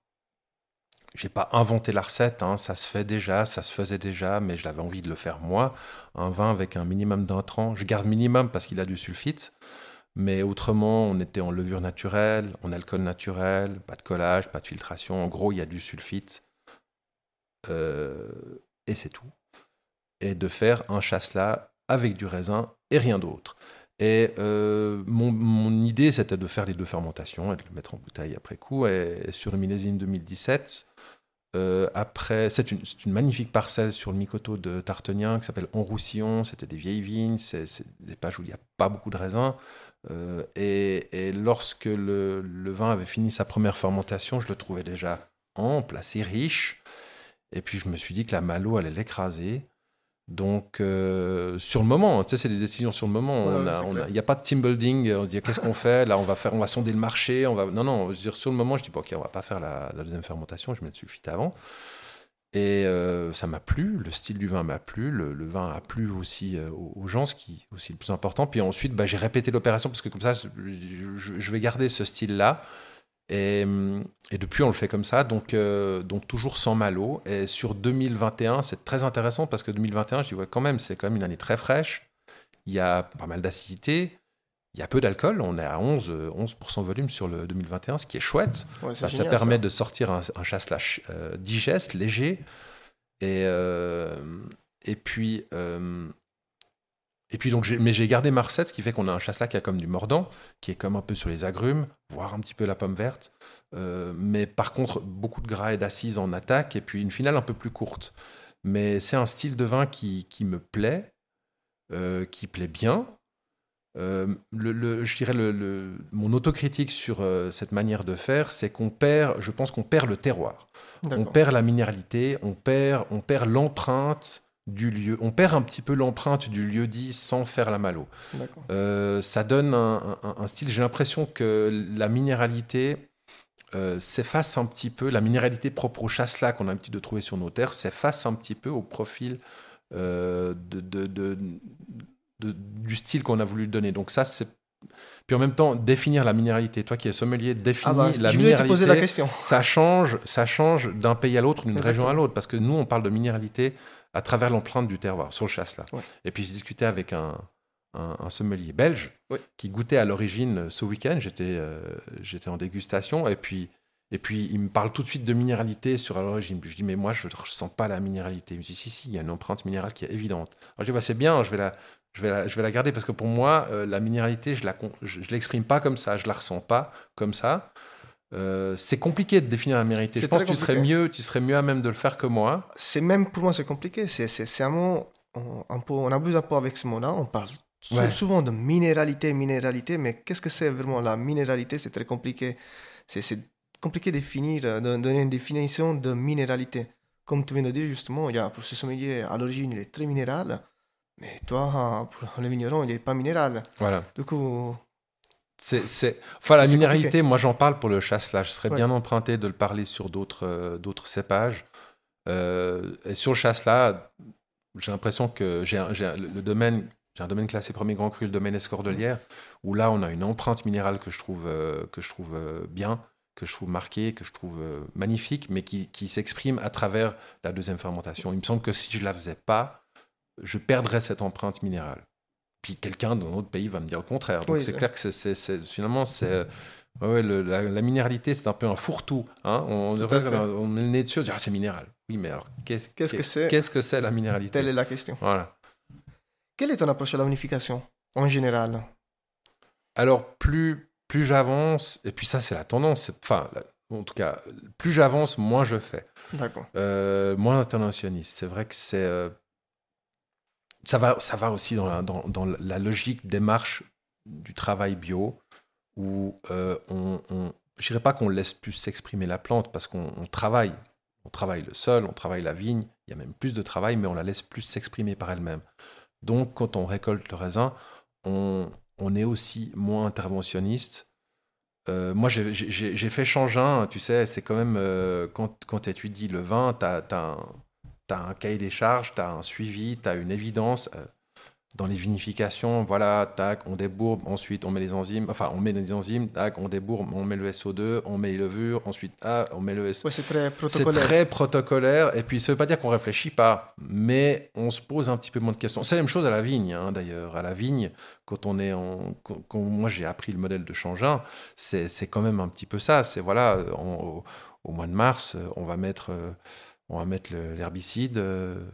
J'ai pas inventé la recette, hein, ça se faisait déjà, mais j'avais envie de le faire moi. Un vin avec un minimum d'intrants. Je garde minimum parce qu'il a du sulfite, mais autrement, on était en levure naturelle, en alcool naturel, pas de collage, pas de filtration. En gros, il y a du sulfite, et c'est tout. Et de faire un chasselas avec du raisin et rien d'autre. Et mon idée, c'était de faire les deux fermentations et de le mettre en bouteille après coup. Et sur le millésime 2017, c'est une magnifique parcelle sur le mi-coteau de Tartegnin qui s'appelle En Roussillon. C'était des vieilles vignes, c'est des pages où il n'y a pas beaucoup de raisins. Et lorsque le vin avait fini sa première fermentation, je le trouvais déjà ample, assez riche. Et puis je me suis dit que la malo allait l'écraser. Donc, sur le moment, tu sais, c'est des décisions sur le moment. Il n'y a pas de team building. On se dit, qu'est-ce qu'on fait ? Là, on va sonder le marché. Non, je veux dire, sur le moment, je dis, bon, OK, on ne va pas faire la deuxième fermentation. Je mets le sulfite avant. Et ça m'a plu. Le style du vin m'a plu. Le vin a plu aussi aux gens, ce qui est aussi le plus important. Puis ensuite, j'ai répété l'opération parce que comme ça, je vais garder ce style-là. Et depuis, on le fait comme ça, donc toujours sans malo. Et sur 2021, c'est très intéressant parce que 2021, je dis, ouais, c'est quand même une année très fraîche. Il y a pas mal d'acidité, il y a peu d'alcool. On est à 11% volume sur le 2021, ce qui est chouette. Ouais, génial, ça permet de sortir un chasselas digeste, léger. Et puis donc, j'ai gardé ma recette, ce qui fait qu'on a un chasselas qui a comme du mordant, qui est comme un peu sur les agrumes, voire un petit peu la pomme verte. Mais par contre, beaucoup de gras et d'assises en attaque, et puis une finale un peu plus courte. Mais c'est un style de vin qui me plaît, qui plaît bien. Je dirais, mon autocritique sur cette manière de faire, c'est qu'on perd le terroir. D'accord. On perd la minéralité, on perd l'empreinte du lieu. On perd un petit peu l'empreinte du lieu dit sans faire la malo. Ça donne un style. J'ai l'impression que la minéralité s'efface un petit peu. La minéralité propre au chasselas qu'on a l'habitude de trouver sur nos terres s'efface un petit peu au profil du style qu'on a voulu donner. Donc ça, c'est... Puis en même temps, définir la minéralité. Toi qui es sommelier, la minéralité. Je voulais te poser la question. Ça change d'un pays à l'autre, d'une région à l'autre. Parce que nous, on parle de minéralité à travers l'empreinte du terroir, sur le chasselas. Ouais. Et puis, j'ai discuté avec un sommelier belge qui goûtait à l'origine ce week-end. J'étais en dégustation. Et puis, il me parle tout de suite de minéralité sur l'origine. Puis je dis, mais moi, je ne ressens pas la minéralité. Il me dit, si, il y a une empreinte minérale qui est évidente. Alors, je dis, c'est bien, je vais la garder. Parce que pour moi, la minéralité, je l'exprime pas comme ça. Je la ressens pas comme ça. C'est compliqué de définir la minéralité. Je pense que tu serais mieux à même de le faire que moi. C'est même pour moi, c'est compliqué. C'est un mot, on abuse un peu avec ce mot-là. On parle souvent de minéralité, mais qu'est-ce que c'est vraiment la minéralité ? C'est très compliqué. C'est compliqué de définir, de donner une définition de minéralité. Comme tu viens de dire justement, il y a pour ce sommelier à l'origine, il est très minéral, mais toi, pour le vigneron, il n'est pas minéral. Voilà. Du coup. La minéralité, compliqué. Moi j'en parle pour le chasselas. Je serais bien emprunté de le parler sur d'autres cépages. Et sur le chasselas, j'ai l'impression que j'ai un domaine classé premier grand cru, le domaine Escordelière, où là on a une empreinte minérale que je trouve bien, que je trouve marquée, que je trouve magnifique, mais qui s'exprime à travers la deuxième fermentation. Il me semble que si je la faisais pas, je perdrais cette empreinte minérale. Puis quelqu'un d'un autre pays va me dire le contraire. Donc clair que la minéralité, c'est un peu un fourre-tout. Hein. On met le nez dessus, on dit « Ah, c'est minéral ». Oui, mais alors, qu'est-ce que c'est la minéralité ? Telle est la question. Voilà. Quelle est ton approche à la vinification en général ? Alors, plus j'avance, et puis ça, c'est la tendance, enfin, en tout cas, plus j'avance, moins je fais. D'accord. Moins internationaliste. C'est vrai que c'est... ça va aussi dans la logique des marches du travail bio, où je dirais pas qu'on laisse plus s'exprimer la plante, parce qu'on travaille. On travaille le sol, on travaille la vigne, il y a même plus de travail, mais on la laisse plus s'exprimer par elle-même. Donc, quand on récolte le raisin, on est aussi moins interventionniste. Moi, j'ai fait Changins, tu sais, c'est quand même... quand tu étudies le vin, tu as un cahier des charges, tu as un suivi, tu as une évidence. Dans les vinifications, voilà, tac, on débourbe, ensuite on met les enzymes, tac, on débourbe, on met le SO2, on met les levures, ensuite on met le SO2. Ouais, c'est très protocolaire. Et puis ça ne veut pas dire qu'on ne réfléchit pas, mais on se pose un petit peu moins de questions. C'est la même chose à la vigne, hein, d'ailleurs. À la vigne, quand moi j'ai appris le modèle de Changins, c'est quand même un petit peu ça. C'est voilà, au mois de mars, on va mettre l'herbicide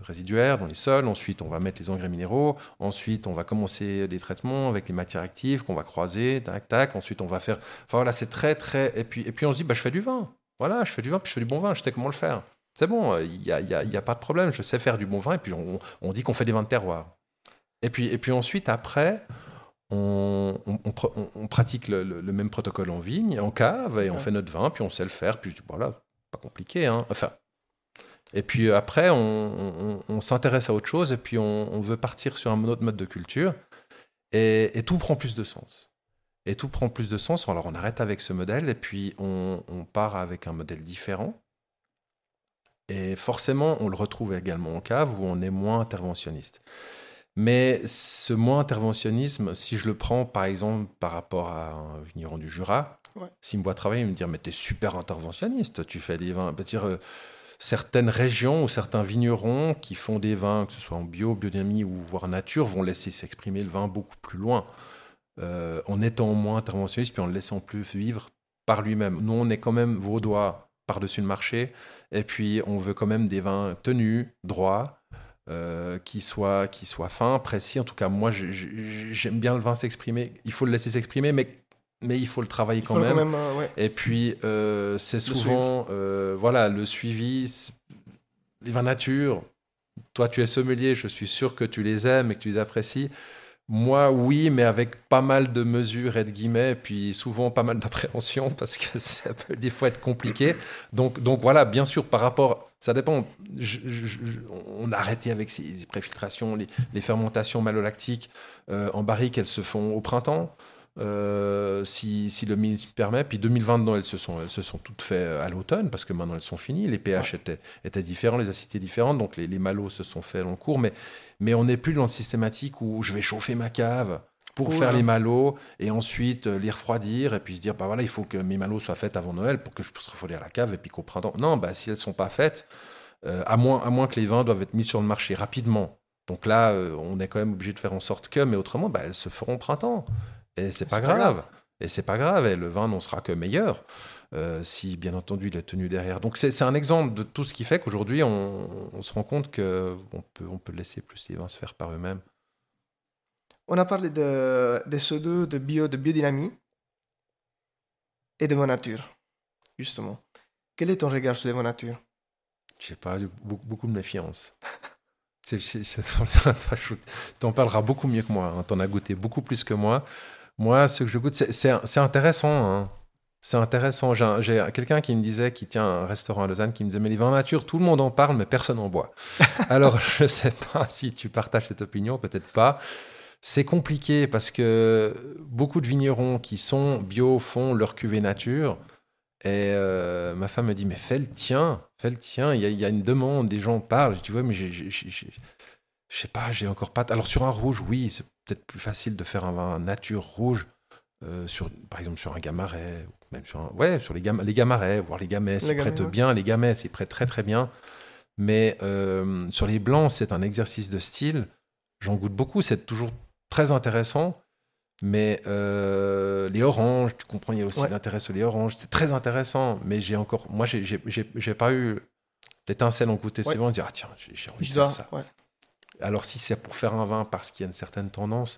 résiduaire dans les sols, ensuite on va mettre les engrais minéraux, ensuite on va commencer des traitements avec les matières actives qu'on va croiser, tac, ensuite on va faire... Enfin voilà, c'est très, très... Et puis on se dit, je fais du vin, voilà, puis je fais du bon vin, je sais comment le faire. C'est bon, il n'y a pas de problème, je sais faire du bon vin, et puis on dit qu'on fait des vins de terroir. Et puis ensuite, après... On pratique le même protocole en vigne, en cave, et on fait notre vin, puis on sait le faire, puis je dis, voilà, pas compliqué, hein. Enfin... Et puis après, on s'intéresse à autre chose et puis on veut partir sur un autre mode de culture et tout prend plus de sens. Alors on arrête avec ce modèle et puis on part avec un modèle différent. Et forcément, on le retrouve également en cave où on est moins interventionniste. Mais ce moins interventionnisme, si je le prends par exemple par rapport à un vigneron du Jura, s'il me voit travailler, il me dit « Mais t'es super interventionniste, tu fais des vins... » Certaines régions ou certains vignerons qui font des vins, que ce soit en bio, biodynamie ou voire nature, vont laisser s'exprimer le vin beaucoup plus loin, en étant moins interventionniste puis en le laissant plus vivre par lui-même. Nous, on est quand même vaudois par-dessus le marché, et puis on veut quand même des vins tenus, droits, qui soient fins, précis. En tout cas, moi, j'aime bien le vin s'exprimer. Il faut le laisser s'exprimer, mais il faut le travailler quand même. Et puis, c'est souvent le suivi, les vins nature. Toi, tu es sommelier, je suis sûr que tu les aimes et que tu les apprécies. Moi, oui, mais avec pas mal de mesures et de guillemets, et puis souvent pas mal d'appréhension, parce que ça peut des fois être compliqué. Donc voilà, bien sûr, par rapport... Ça dépend. On a arrêté avec les préfiltrations, les fermentations malolactiques en barrique, elles se font au printemps. Si le ministre permet, puis 2022 elles se sont toutes faites à l'automne parce que maintenant elles sont finies, les pH étaient différents, les acidités différentes, donc les malos se sont faits dans le cours, mais on n'est plus dans la systématique où je vais chauffer ma cave pour faire les malos et ensuite les refroidir et puis se dire il faut que mes malos soient faits avant Noël pour que je puisse refroidir la cave et puis qu'au printemps si elles ne sont pas faites, à moins que les vins doivent être mis sur le marché rapidement, donc là on est quand même obligé de faire en sorte que, mais autrement elles se feront au printemps. Et c'est pas grave. Et c'est pas grave. Et le vin n'en sera que meilleur si, bien entendu, il est tenu derrière. Donc, c'est un exemple de tout ce qui fait qu'aujourd'hui, on se rend compte qu'on peut laisser plus les vins se faire par eux-mêmes. On a parlé de SO2, de bio, de biodynamie et de vin nature, justement. Quel est ton regard sur les vins nature ? Je sais pas, beaucoup de méfiance. T'en parleras beaucoup mieux que moi, hein. T'en as goûté beaucoup plus que moi. Moi, ce que je goûte, c'est intéressant, hein. C'est intéressant. J'ai quelqu'un qui me disait, qui tient un restaurant à Lausanne, qui me disait, mais les vins nature, tout le monde en parle, mais personne en boit. Alors, je sais pas si tu partages cette opinion, peut-être pas. C'est compliqué parce que beaucoup de vignerons qui sont bio font leur cuvée nature. Et ma femme me dit, mais fais le tien, il y a une demande, des gens parlent. Je dis, ouais, mais je sais pas, j'ai encore pas... Alors sur un rouge, oui, c'est peut-être plus facile de faire un vin nature rouge, par exemple sur un Gamay, ou même sur les Gamay, voire les Gamay, s'y prêtent très très bien. Mais sur les blancs, c'est un exercice de style, j'en goûte beaucoup, c'est toujours très intéressant. Mais les oranges, tu comprends, il y a aussi l'intérêt sur les oranges, c'est très intéressant, mais j'ai pas eu l'étincelle en goûter souvent de dire j'ai envie de faire ça. Ouais. Alors si c'est pour faire un vin parce qu'il y a une certaine tendance,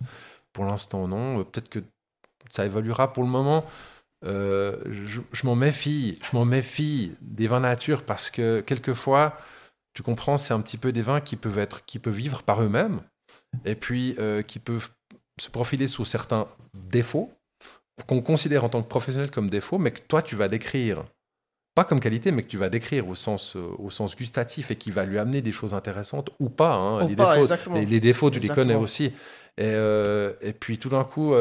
pour l'instant non, peut-être que ça évoluera pour le moment. Je m'en méfie des vins nature parce que quelquefois, tu comprends, c'est un petit peu des vins qui peuvent vivre par eux-mêmes et puis qui peuvent se profiler sous certains défauts qu'on considère en tant que professionnel comme défauts, mais que toi, tu vas décrire, pas comme qualité, mais que tu vas décrire au sens gustatif et qui va lui amener des choses intéressantes ou pas. Hein, les défauts, tu les connais aussi. Et puis tout d'un coup,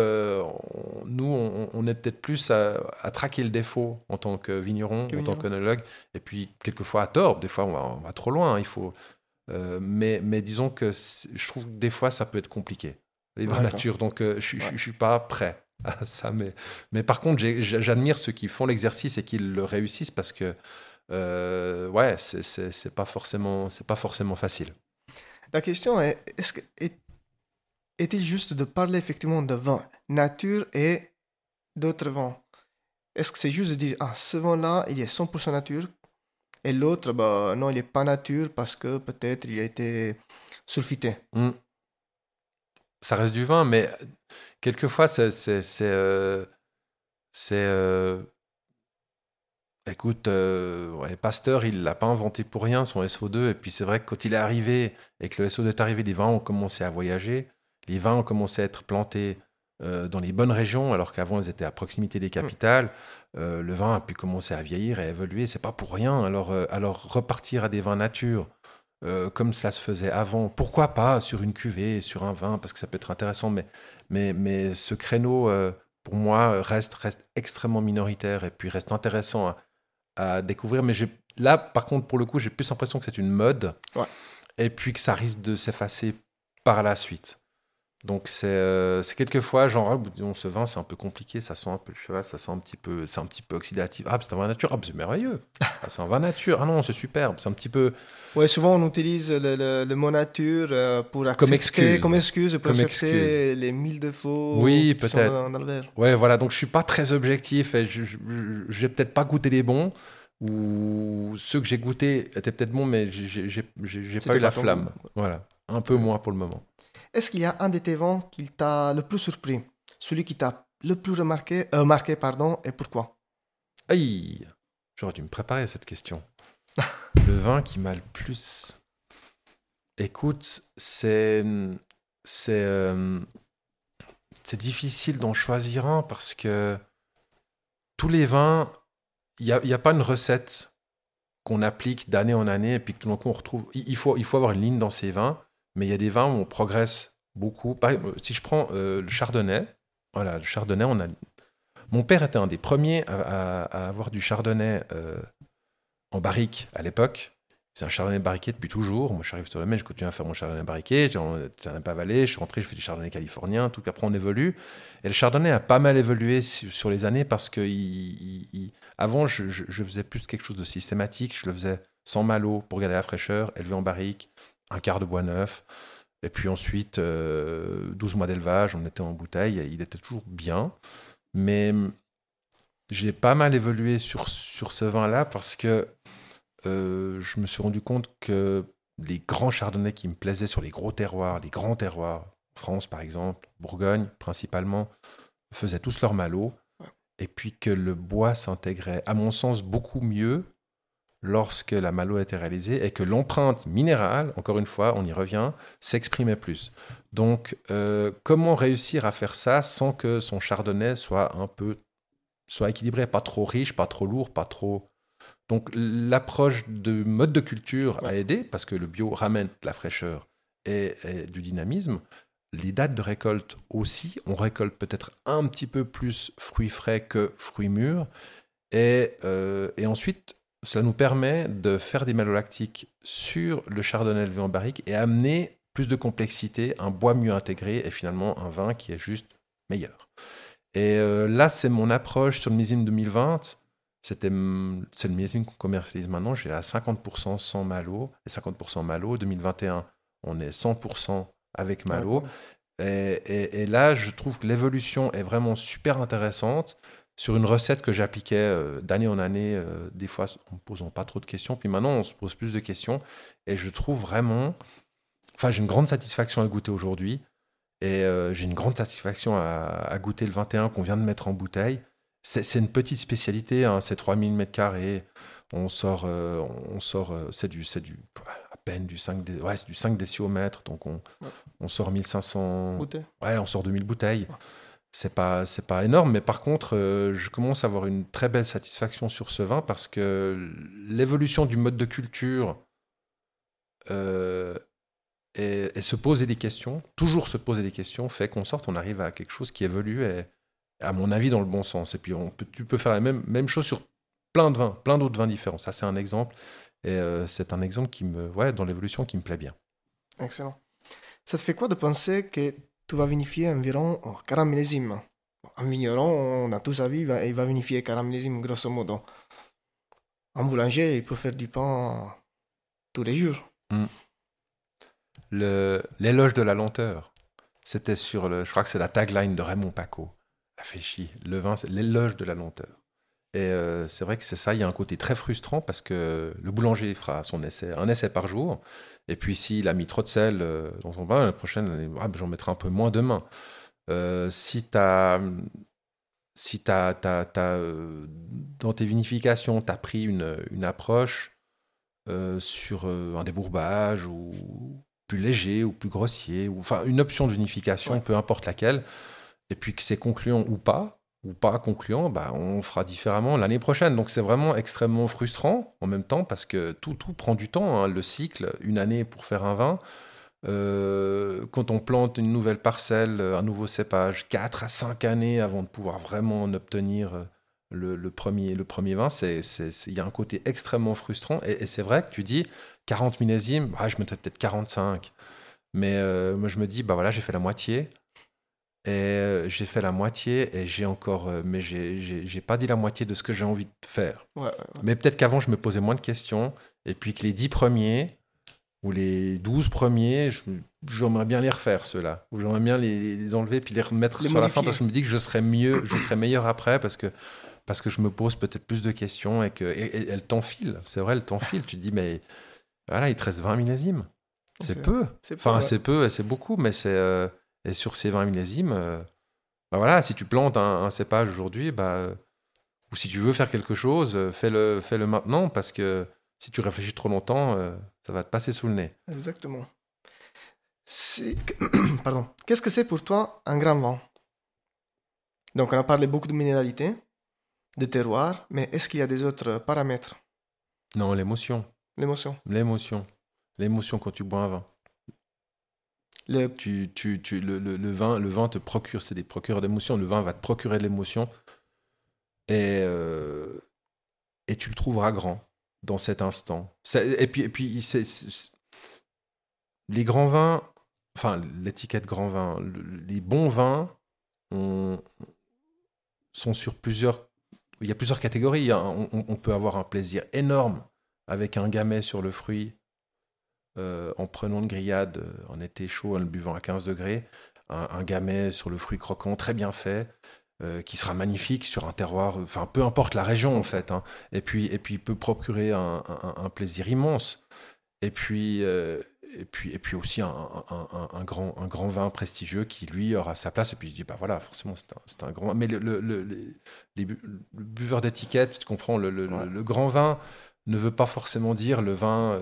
nous, on est peut-être plus à traquer le défaut en tant que vigneron, en tant qu'œnologue, et puis quelquefois à tort, des fois on va trop loin, hein, il faut. Mais disons que je trouve que des fois ça peut être compliqué, les vins nature, donc je suis pas prêt à ça. Mais par contre, j'admire ceux qui font l'exercice et qui le réussissent parce que c'est pas forcément facile. La question est, était-il juste de parler effectivement de vin nature et d'autres vins? Est-ce que c'est juste de dire, ah, ce vin-là, il est 100% nature, et l'autre, bah, non, il n'est pas nature parce que peut-être il a été sulfité. Mmh. Ça reste du vin, mais quelquefois, écoute, Pasteur, il ne l'a pas inventé pour rien, son SO2, et puis c'est vrai que quand il est arrivé, et que le SO2 est arrivé, les vins ont commencé à voyager. Les vins ont commencé à être plantés dans les bonnes régions, alors qu'avant, ils étaient à proximité des capitales. Le vin a pu commencer à vieillir et à évoluer. C'est pas pour rien. Alors repartir à des vins nature, comme ça se faisait avant, pourquoi pas sur une cuvée, sur un vin, parce que ça peut être intéressant. Mais ce créneau, pour moi, reste extrêmement minoritaire et puis reste intéressant à découvrir. Mais là, par contre, pour le coup, j'ai plus l'impression que c'est une mode et puis que ça risque de s'effacer par la suite. Donc c'est quelquefois genre ce vin c'est un peu compliqué, ça sent un peu le cheval, ça sent un petit peu, c'est un petit peu oxydatif. Ah c'est un vin nature, ah c'est merveilleux, ah, c'est un vin nature, ah non c'est superbe, c'est un petit peu. Ouais, souvent on utilise le mot nature pour accepter comme excuse les mille défauts. Oui peut-être. Dans le verre. Ouais voilà, donc je suis pas très objectif et j'ai peut-être pas goûté les bons ou ceux que j'ai goûtés étaient peut-être bons mais j'ai pas eu la flamme. Voilà, un peu moins pour le moment. Est-ce qu'il y a un de tes vins qui t'a le plus surpris, celui qui t'a le plus marqué, et pourquoi? Aïe, j'aurais dû me préparer à cette question. Le vin qui m'a le plus... Écoute, c'est difficile d'en choisir un parce que tous les vins, il y a pas une recette qu'on applique d'année en année et puis que tout d'un coup on retrouve. Il faut avoir une ligne dans ces vins. Mais il y a des vins où on progresse beaucoup. Par exemple, si je prends le chardonnay, voilà, le chardonnay, on a. Mon père était un des premiers à avoir du chardonnay en barrique à l'époque. C'est un chardonnay barriqué depuis toujours. Moi, j'arrive sur le Maine, je continue à faire mon chardonnay barriqué. J'étais en Napa Valley, je suis rentré, je fais du chardonnay californien, tout. Puis après, on évolue. Et le chardonnay a pas mal évolué sur les années parce que avant, je faisais plus quelque chose de systématique. Je le faisais sans malo pour garder la fraîcheur, élevé en barrique. Un quart de bois neuf, et puis ensuite, 12 mois d'élevage, on était en bouteille, et il était toujours bien, mais j'ai pas mal évolué sur ce vin-là, parce que je me suis rendu compte que les grands chardonnays qui me plaisaient sur les gros terroirs, les grands terroirs, France par exemple, Bourgogne principalement, faisaient tous leur malo, et puis que le bois s'intégrait, à mon sens, beaucoup mieux lorsque la malo a été réalisée et que l'empreinte minérale, encore une fois, on y revient, s'exprimait plus. Donc, comment réussir à faire ça sans que son chardonnay soit équilibré, pas trop riche, pas trop lourd, pas trop... Donc, l'approche de mode de culture a aidé, parce que le bio ramène de la fraîcheur et du dynamisme. Les dates de récolte aussi, on récolte peut-être un petit peu plus fruits frais que fruits mûrs. Et ensuite... Cela nous permet de faire des malolactiques sur le chardonnay élevé en barrique et amener plus de complexité, un bois mieux intégré et finalement un vin qui est juste meilleur. Et là, c'est mon approche sur le millésime 2020. C'est le millésime qu'on commercialise maintenant. J'ai à 50% sans malo et 50% malo. 2021, on est 100% avec malo. Et là, je trouve que l'évolution est vraiment super intéressante. Sur une recette que j'appliquais d'année en année, des fois en ne posant pas trop de questions. Puis maintenant, on se pose plus de questions. Et je trouve vraiment... Enfin, j'ai une grande satisfaction à le goûter aujourd'hui. Et j'ai une grande satisfaction à goûter le 21 qu'on vient de mettre en bouteille. C'est une petite spécialité, hein, c'est 3000 m2. On sort c'est à peine du 5 décis au mètre, donc on sort 1500 bouteilles. Ouais, on sort 2000 bouteilles. Ouais. C'est pas énorme, mais par contre, je commence à avoir une très belle satisfaction sur ce vin parce que l'évolution du mode de culture et se poser des questions, toujours se poser des questions, fait qu'on sorte, on arrive à quelque chose qui évolue et, à mon avis, dans le bon sens. Et puis, tu peux faire la même chose sur plein de vins, plein d'autres vins différents. Ça, c'est un exemple. Et c'est un exemple dans l'évolution, qui me plaît bien. Excellent. Ça te fait quoi de penser que tu vas vinifier environ 40 millésimes? Un vigneron, on a tous avis, il va vinifier 40 millésimes, grosso modo. Un boulanger, il peut faire du pain tous les jours. Mmh. L'éloge de la lenteur, c'était sur je crois que c'est la tagline de Raymond Paccot. Réfléchis, le vin, c'est l'éloge de la lenteur. Et c'est vrai que c'est ça, il y a un côté très frustrant parce que le boulanger fera son essai, un essai par jour, et puis s'il a mis trop de sel dans son vin, la prochaine, j'en mettrai un peu moins demain. Si t'as dans tes vinifications, tu as pris une approche sur un débourbage ou plus léger ou plus grossier, ou enfin une option de vinification, ouais, peu importe laquelle, et puis que c'est concluant ou pas concluant, on fera différemment l'année prochaine. Donc c'est vraiment extrêmement frustrant en même temps parce que tout prend du temps, hein. Le cycle, une année pour faire un vin. Quand on plante une nouvelle parcelle, un nouveau cépage, 4 à 5 années avant de pouvoir vraiment en obtenir le premier vin, il y a un côté extrêmement frustrant. Et c'est vrai que tu dis 40 millésimes, je mettrais peut-être 45. Mais moi je me dis, j'ai fait la moitié. Et j'ai fait la moitié et j'ai encore... Mais j'ai pas dit la moitié de ce que j'ai envie de faire. Ouais. Mais peut-être qu'avant, je me posais moins de questions. Et puis que les 10 premiers ou les 12 premiers, j'aimerais bien les refaire, ceux-là. Ou j'aimerais bien les enlever puis les remettre sur la fin. Parce que je me dis que je serai meilleur après parce que je me pose peut-être plus de questions et le temps file. C'est vrai, le temps file. Tu te dis, mais voilà, il te reste 20 millésimes. C'est peu. C'est peu et c'est beaucoup, mais c'est... Et sur ces 20 millésimes, si tu plantes un cépage aujourd'hui, ou si tu veux faire quelque chose, fais-le maintenant, parce que si tu réfléchis trop longtemps, ça va te passer sous le nez. Exactement. Pardon. Qu'est-ce que c'est pour toi un grand vin? Donc, on a parlé beaucoup de minéralité, de terroir, mais est-ce qu'il y a des autres paramètres? Non, l'émotion. L'émotion quand tu bois un vin. Le vin te procure, c'est des procureurs d'émotions. Le vin va te procurer de l'émotion et tu le trouveras grand dans cet instant. Et puis, les grands vins, enfin l'étiquette grand vin, les bons vins sont sur plusieurs. Il y a plusieurs catégories. Hein. On peut avoir un plaisir énorme avec un gamay sur le fruit. En prenant une grillade en été chaud, en le buvant à 15 degrés, un gamay sur le fruit croquant très bien fait, qui sera magnifique sur un terroir, enfin peu importe la région en fait, hein. Et puis peut procurer un plaisir immense, et puis aussi un grand vin prestigieux qui lui aura sa place, et puis je dis forcément c'est un grand vin, mais le buveur d'étiquette, tu comprends, le grand vin ne veut pas forcément dire le vin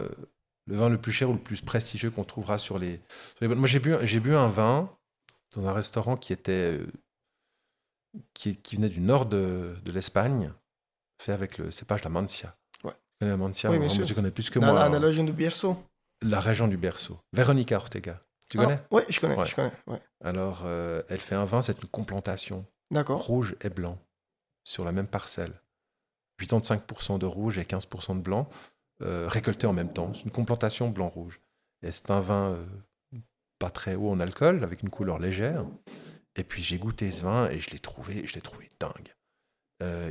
le plus cher ou le plus prestigieux qu'on trouvera sur les... Moi, j'ai bu un vin dans un restaurant qui venait du nord de l'Espagne, fait avec le cépage la Mancia. Ouais. La Mancia, oui, je connais plus que moi. La région du Bierzo. La région du Bierzo. Veronica Ortega. Tu connais? Oui, je connais. Ouais. Ouais. Alors, elle fait un vin, c'est une complantation. D'accord. Rouge et blanc, sur la même parcelle. 85% de rouge et 15% de blanc. Récolté en même temps, c'est une complantation blanc-rouge. Et c'est un vin pas très haut en alcool, avec une couleur légère. Et puis j'ai goûté ce vin et je l'ai trouvé dingue.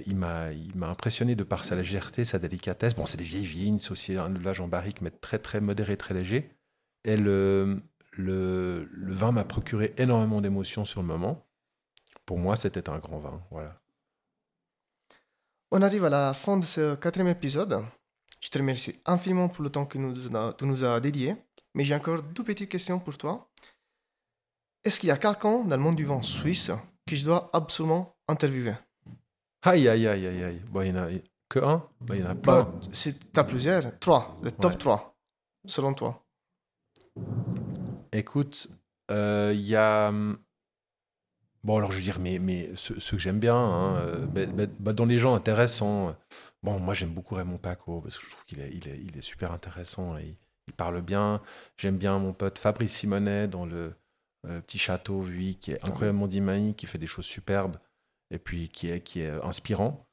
Il m'a impressionné de par sa légèreté, sa délicatesse. Bon, c'est des vieilles vignes, c'est aussi un élevage en barrique, mais très très modéré, très léger. Et le vin m'a procuré énormément d'émotions sur le moment. Pour moi, c'était un grand vin. Voilà. On arrive à la fin de ce 4e épisode. Je te remercie infiniment pour le temps que tu nous as dédié, mais j'ai encore 2 petites questions pour toi. Est-ce qu'il y a quelqu'un dans le monde du vin suisse que je dois absolument interviewer? Aïe, aïe, aïe, aïe, aïe. Bon, il n'y en a que un, mais il y en a plein. Bah, si tu as plusieurs, trois, le top 3, selon toi. Écoute, il y a... Bon, alors je veux dire, mais ceux que j'aime bien, dans les gens intéressants... Bon, moi j'aime beaucoup Raymond Paccot, parce que je trouve qu'il est super intéressant, et il parle bien. J'aime bien mon pote Fabrice Simonet dans le petit château, lui, qui est incroyablement dynamique, qui fait des choses superbes, et puis qui est inspirant.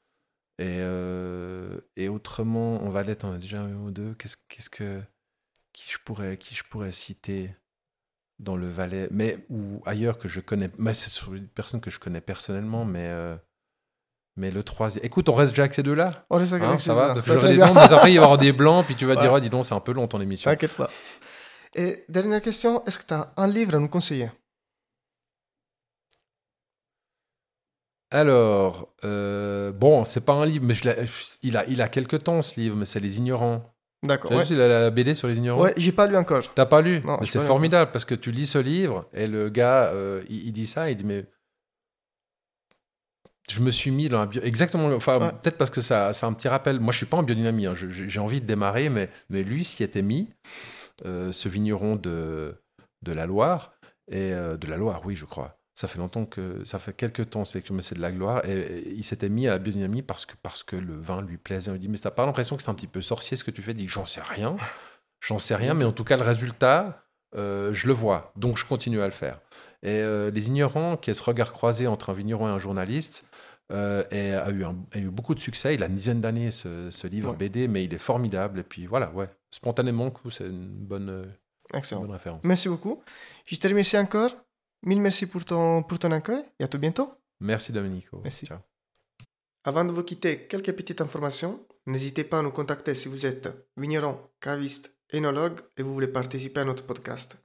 Et autrement, on va l'être, on a déjà un ou deux. Qui je pourrais citer dans le Valais, mais ou ailleurs que je connais. Mais c'est sur une personne que je connais personnellement, mais le troisième. Écoute, on reste déjà avec ces deux-là. On reste avec ces deux-là. Ça va. J'aurai des noms, mais après il va y avoir des blancs, puis tu vas te dire, oh, dis donc, c'est un peu long ton émission. T'inquiète pas. Et dernière question, est-ce que tu as un livre à nous conseiller? Alors, c'est pas un livre, mais il a quelques temps ce livre, mais c'est Les Ignorants. D'accord. Tu as vu la BD sur Les Ignorants? Ouais, j'ai pas lu encore. T'as pas lu? Non, mais c'est formidable parce que tu lis ce livre et le gars, il dit ça, il dit mais je me suis mis dans la bio... Exactement, peut-être parce que ça, c'est un petit rappel. Moi, je suis pas en biodynamie, j'ai envie de démarrer, mais lui s'y était mis. Ce vigneron de la Loire et de la Loire, oui, je crois. Ça fait quelques temps, mais c'est de la Loire et il s'était mis à la biodynamie parce que le vin lui plaisait. On lui dit mais t'as pas l'impression que c'est un petit peu sorcier ce que tu fais? Il dit j'en sais rien, mais en tout cas le résultat je le vois, donc je continue à le faire. Et Les Ignorants, qui est ce regard croisé entre un vigneron et un journaliste, a eu beaucoup de succès. Il a une dizaine d'années ce livre BD, mais il est formidable. Et puis voilà, spontanément, c'est une bonne référence. Merci beaucoup. Je te remercie encore. Mille merci pour ton accueil et à tout bientôt. Merci Domenico. Merci. Ciao. Avant de vous quitter, quelques petites informations. N'hésitez pas à nous contacter si vous êtes vigneron, caviste, énologue et vous voulez participer à notre podcast.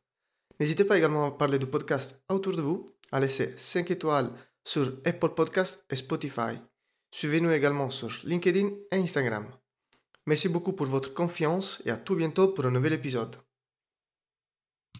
N'hésitez pas également à parler du podcast autour de vous, à laisser 5 étoiles sur Apple Podcasts et Spotify. Suivez-nous également sur LinkedIn et Instagram. Merci beaucoup pour votre confiance et à tout bientôt pour un nouvel épisode.